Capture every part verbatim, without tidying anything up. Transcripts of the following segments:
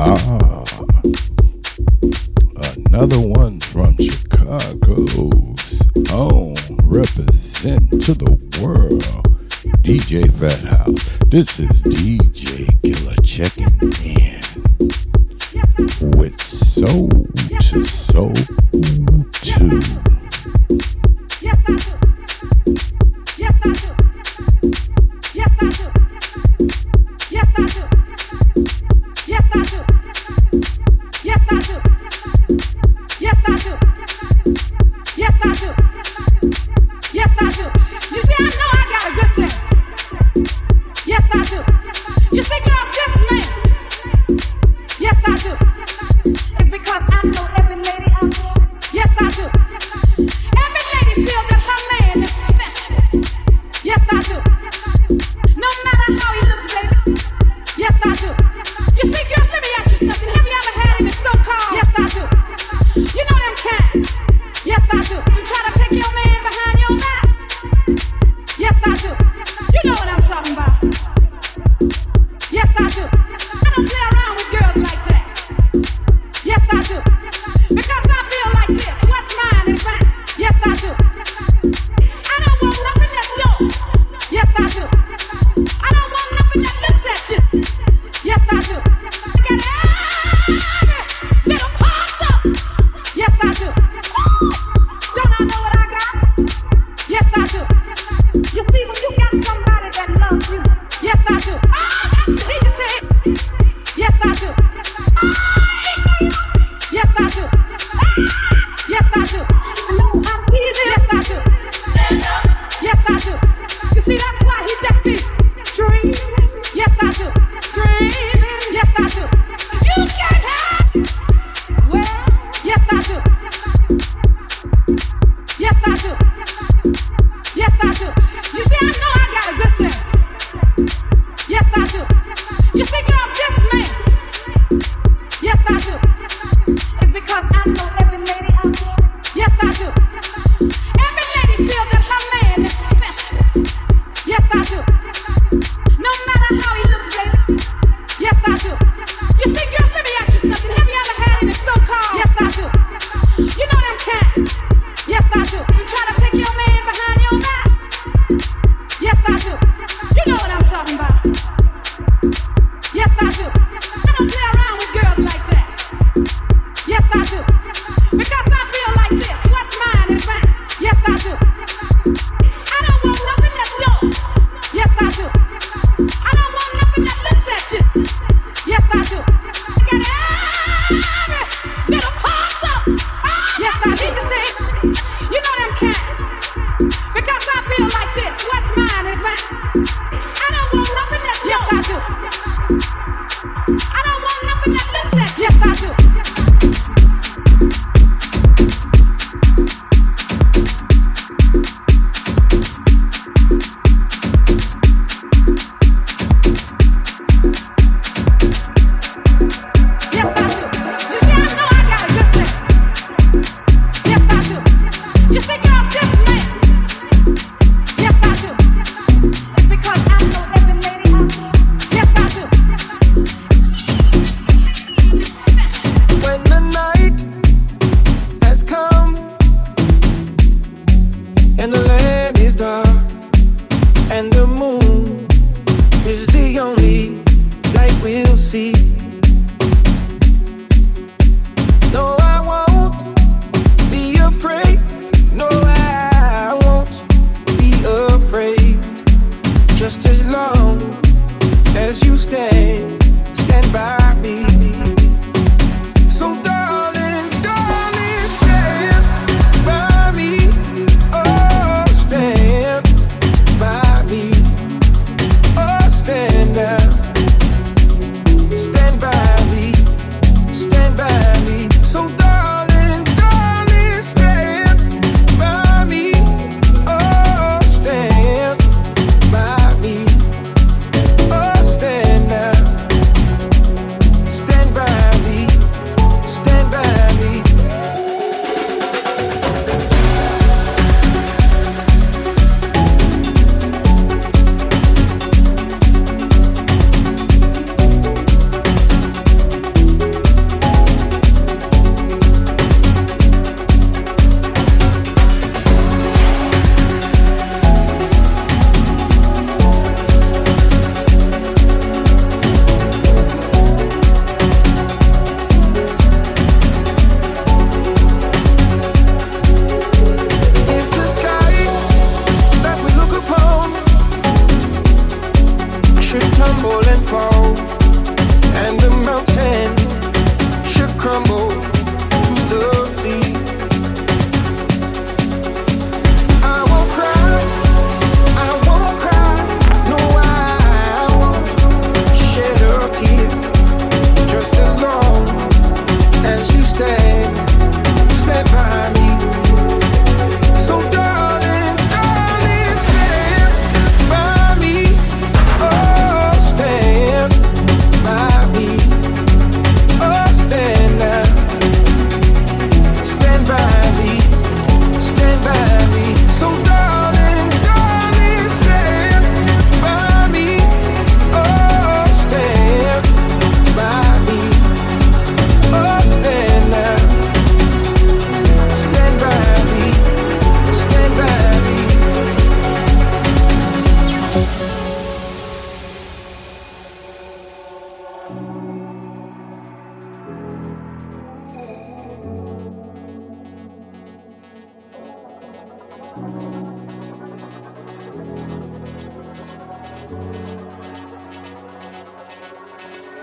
Ah, another one from Chicago's own, represent to the world, D J Fat House. This is D J Gilla checking in with Soul to Soul two.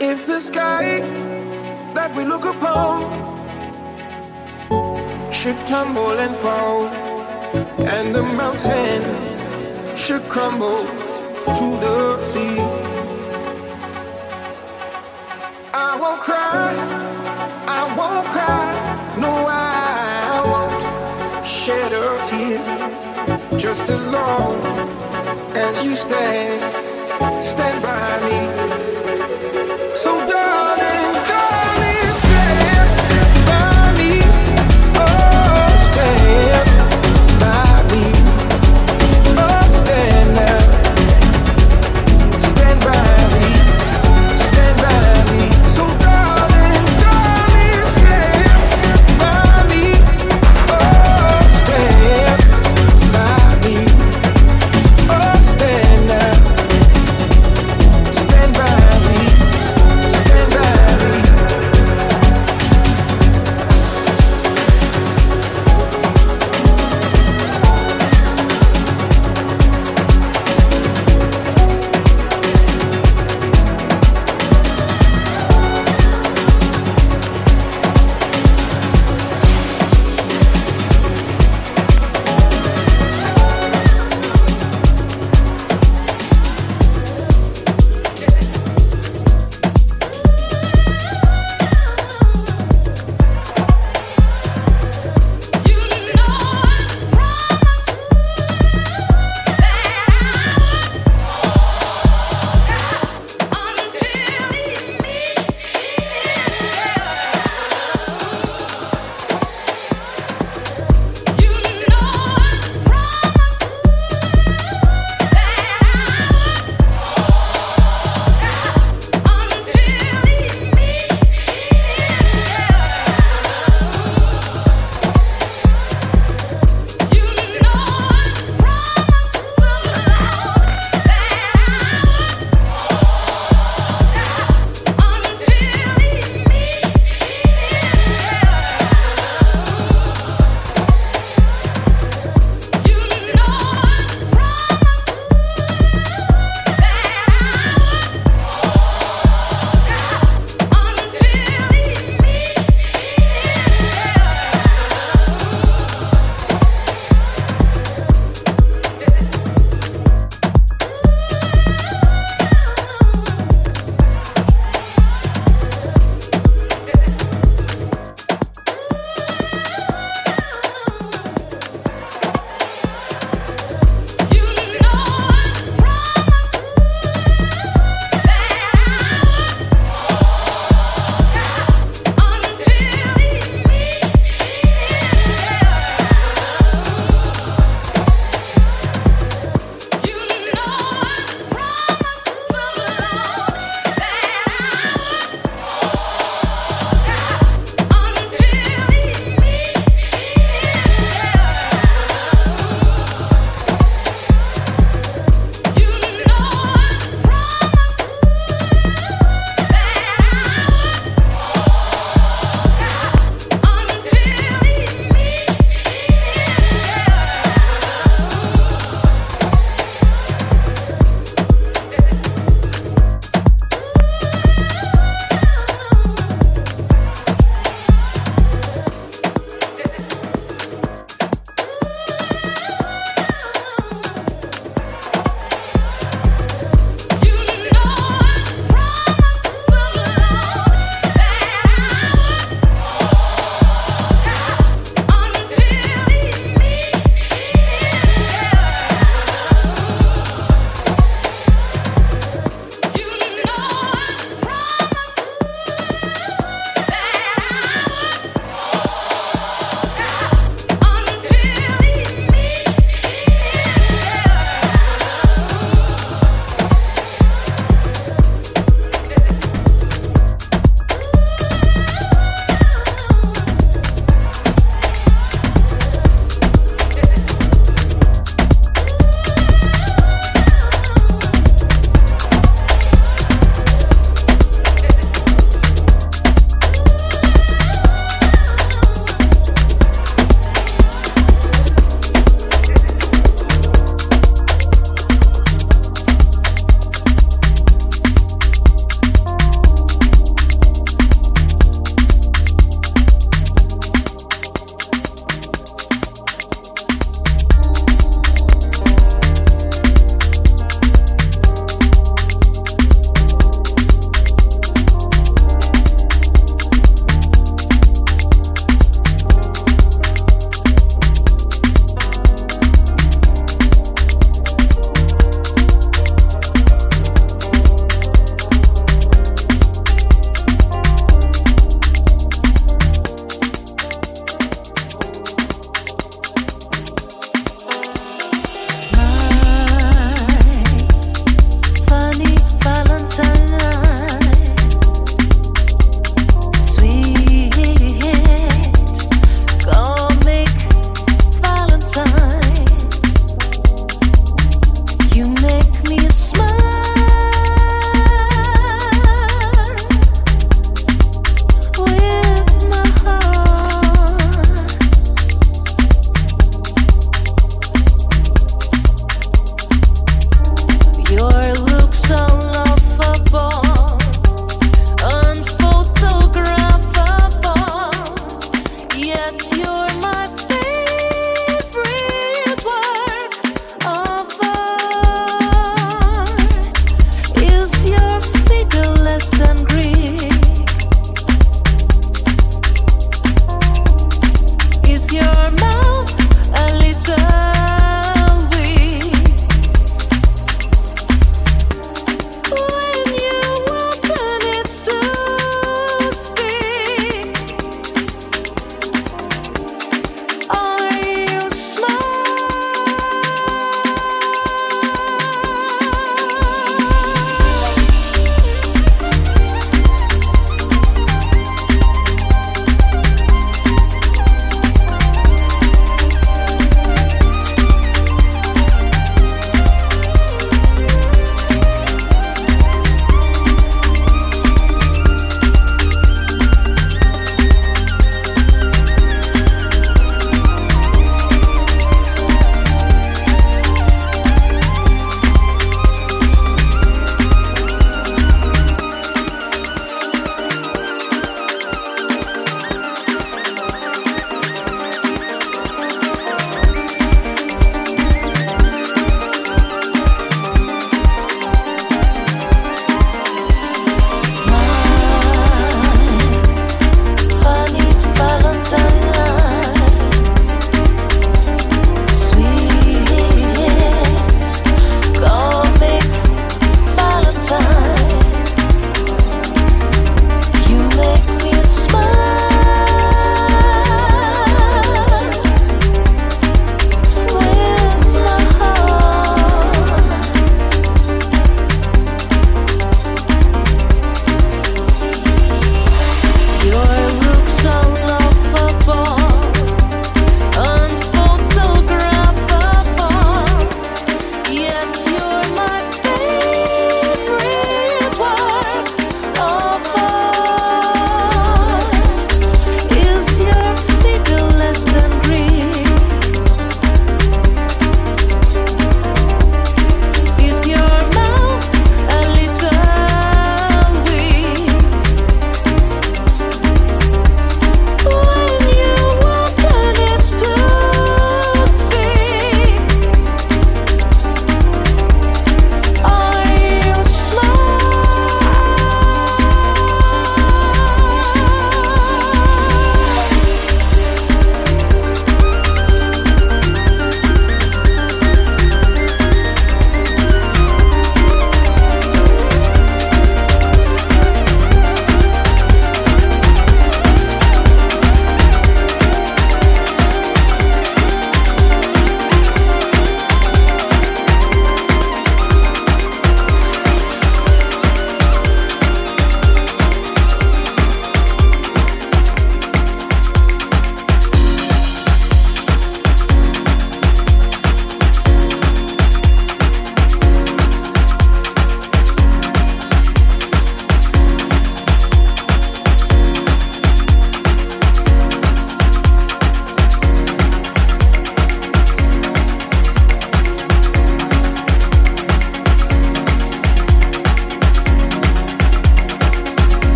If the sky that we look upon should tumble and fall, and the mountain should crumble to the sea, I won't cry, I won't cry, no I won't shed a tear, just as long as you stand, stand by me. So darling, darling, stand by me, oh stand by me, oh stand now, stand by me, stand by me. So darling, darling, stand by me, oh stand by me, oh stand now, stand by me.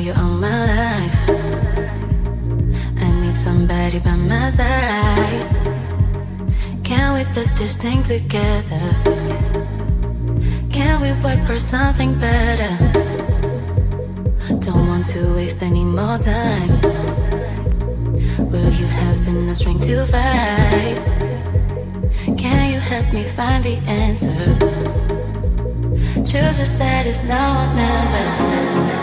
you all my life. I need somebody by my side. Can we put this thing together? Can we work for something better? Don't want to waste any more time. Will you have enough strength to fight? Can you help me find the answer? Choose your side, it's now or never.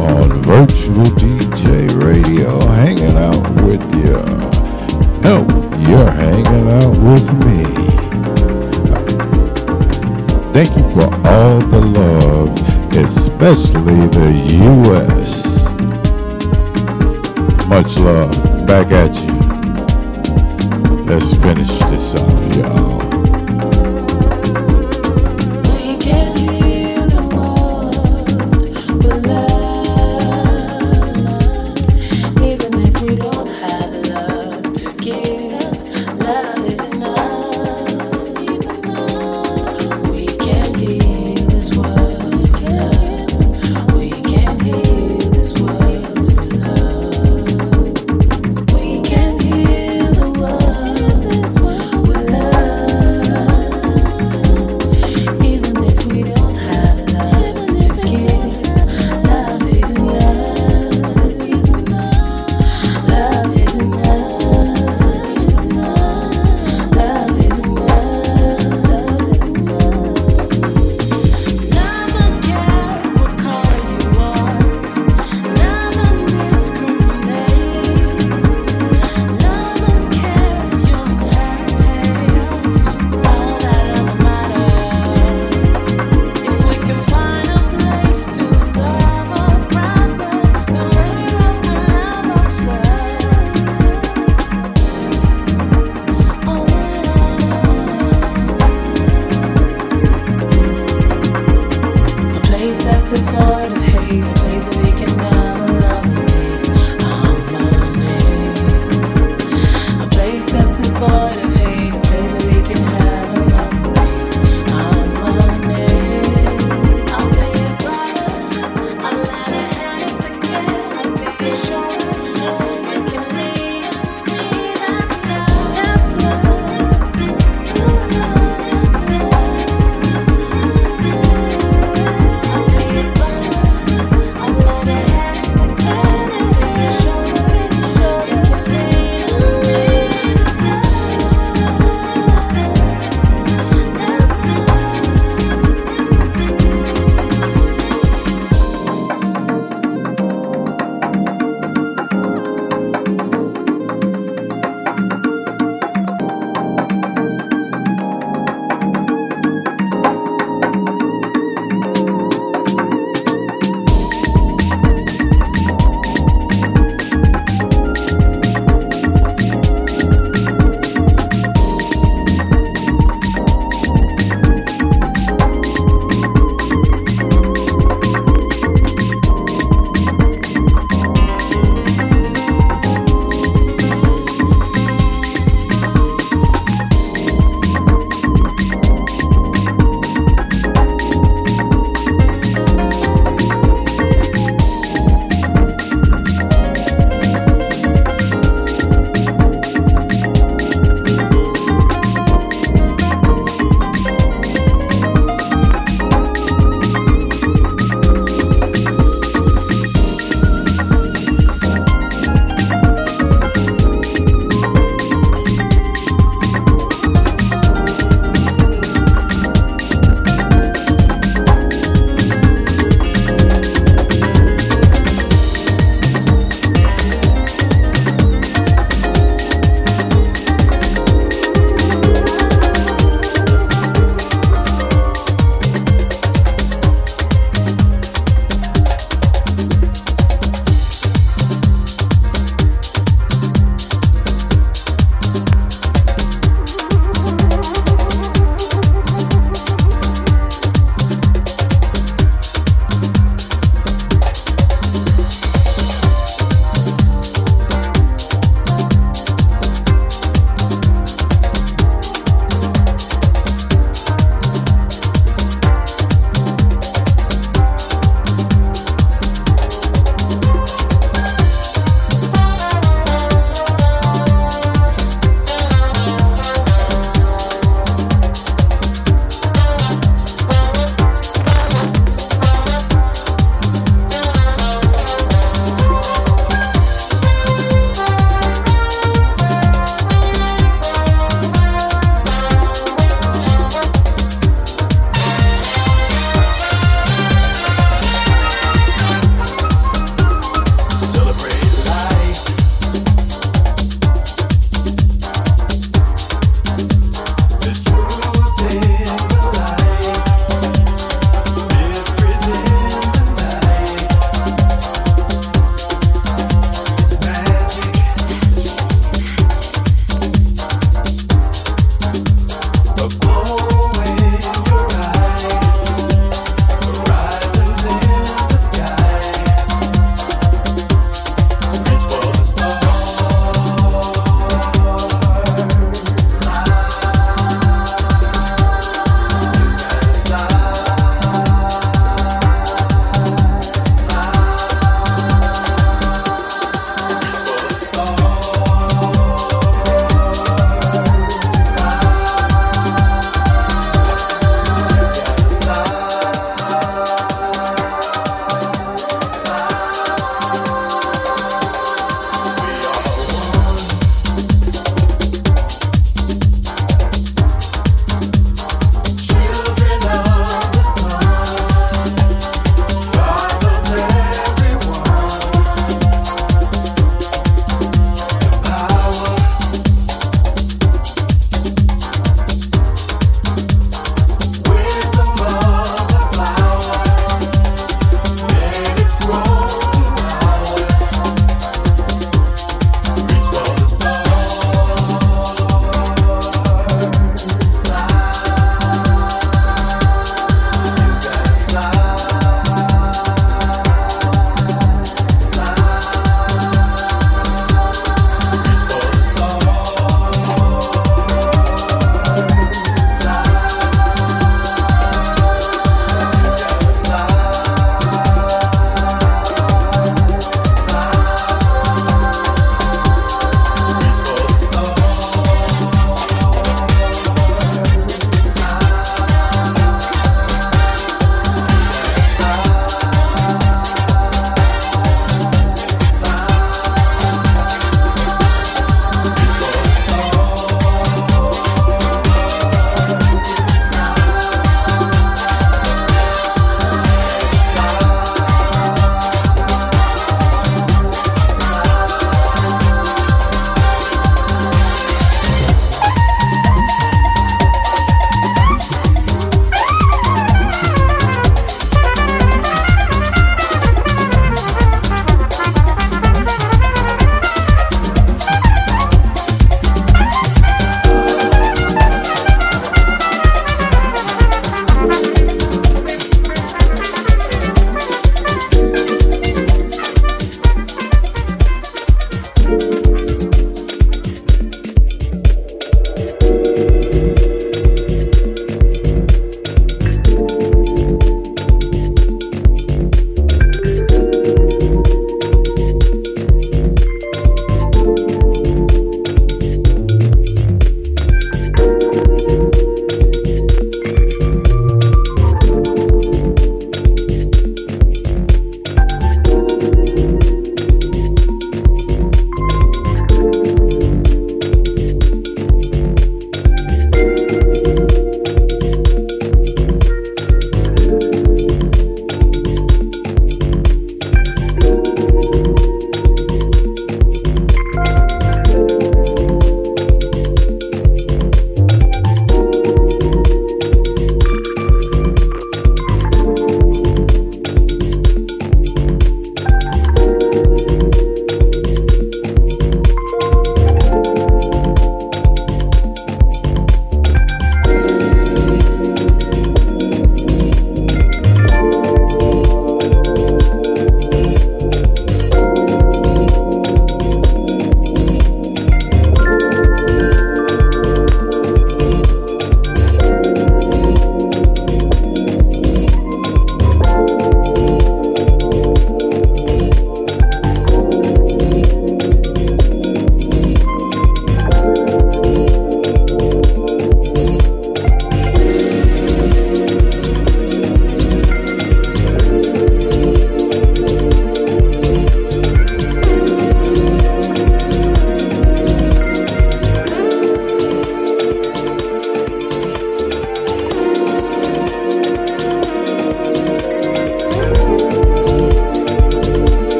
on Virtual D J Radio, hanging out with you. No, you're hanging out with me. Thank you for all the love, especially the U S Much love back at you. Let's finish this off, y'all. Love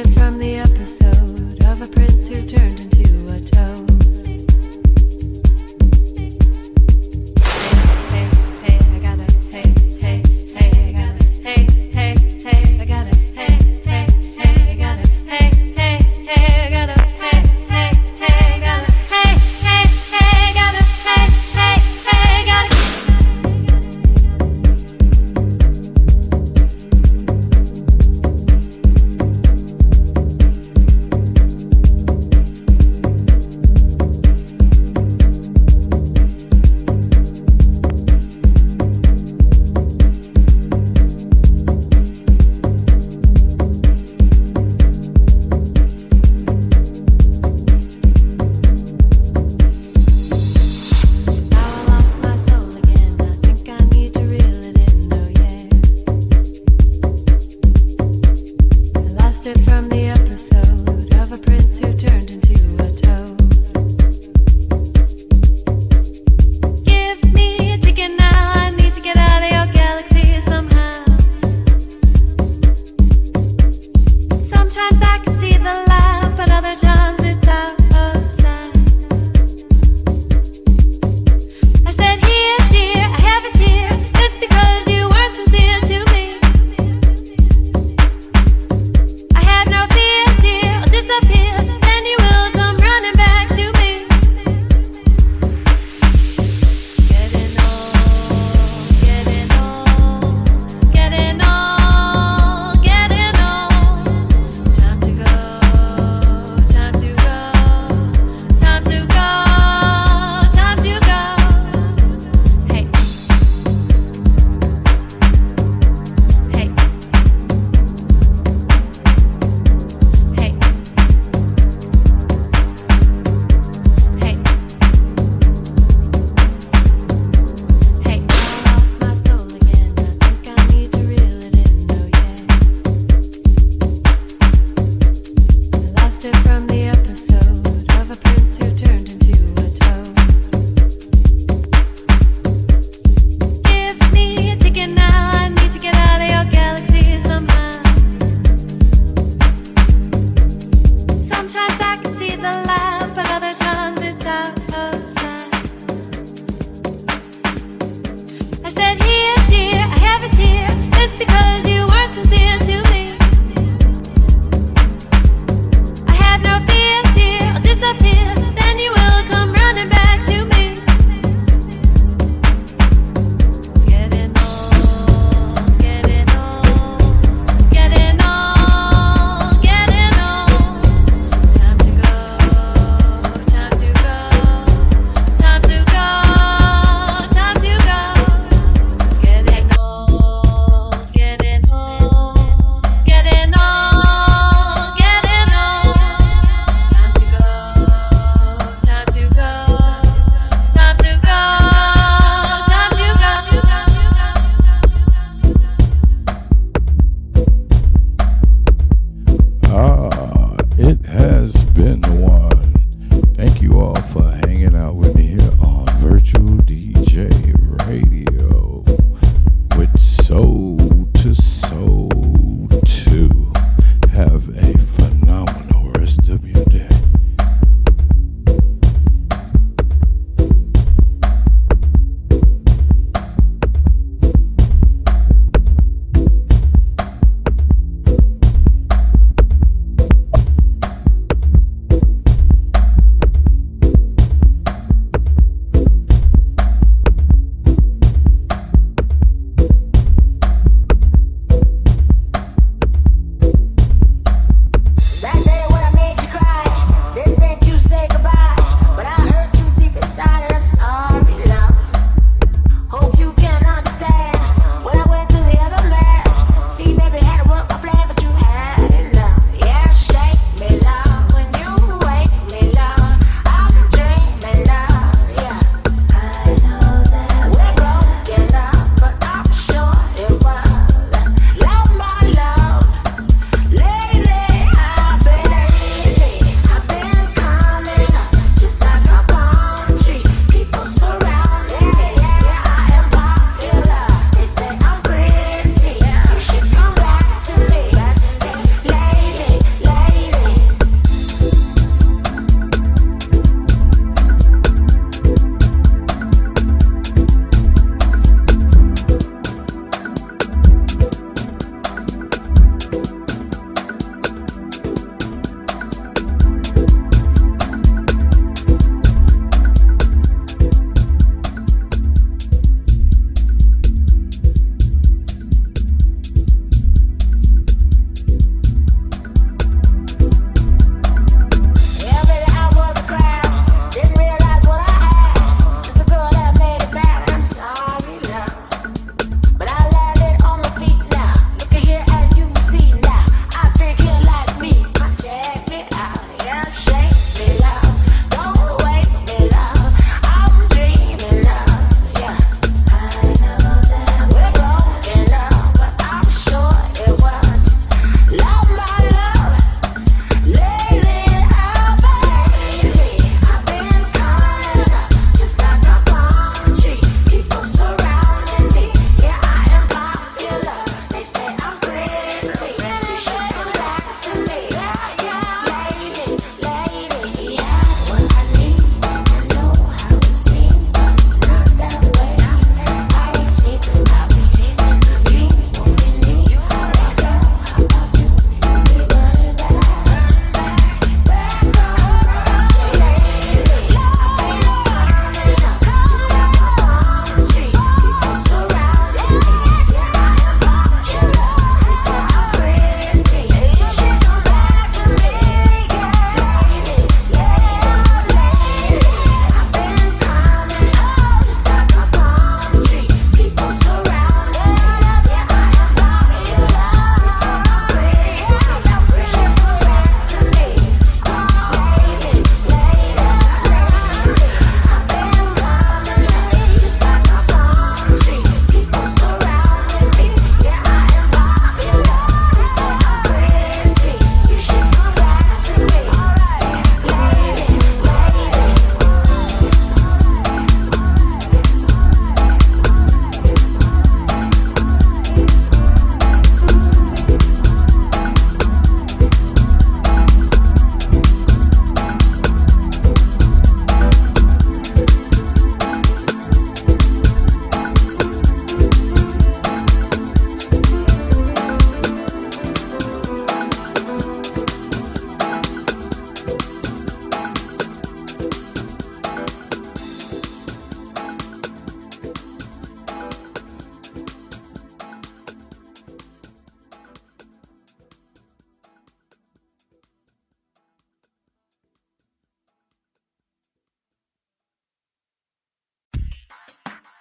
Excerpt from the episode of a prince who turned into a toad. Hey, hey, I got it. Hey, hey, hey, I got it. Hey, hey, hey, I got it. Hey, hey, hey, I got it. Hey, hey, hey, I got it. Hey, hey, hey, I got it. Hey, hey, hey, I got it. Hey, hey, hey, I got it.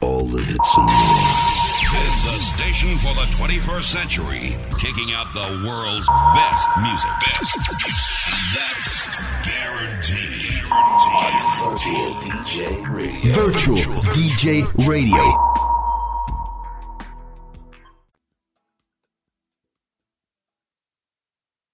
all the hits and more. This is the station for the twenty-first century, kicking out the world's best music. Best. That's guaranteed. Guaranteed. On Virtual D J Radio. Virtual D J Radio.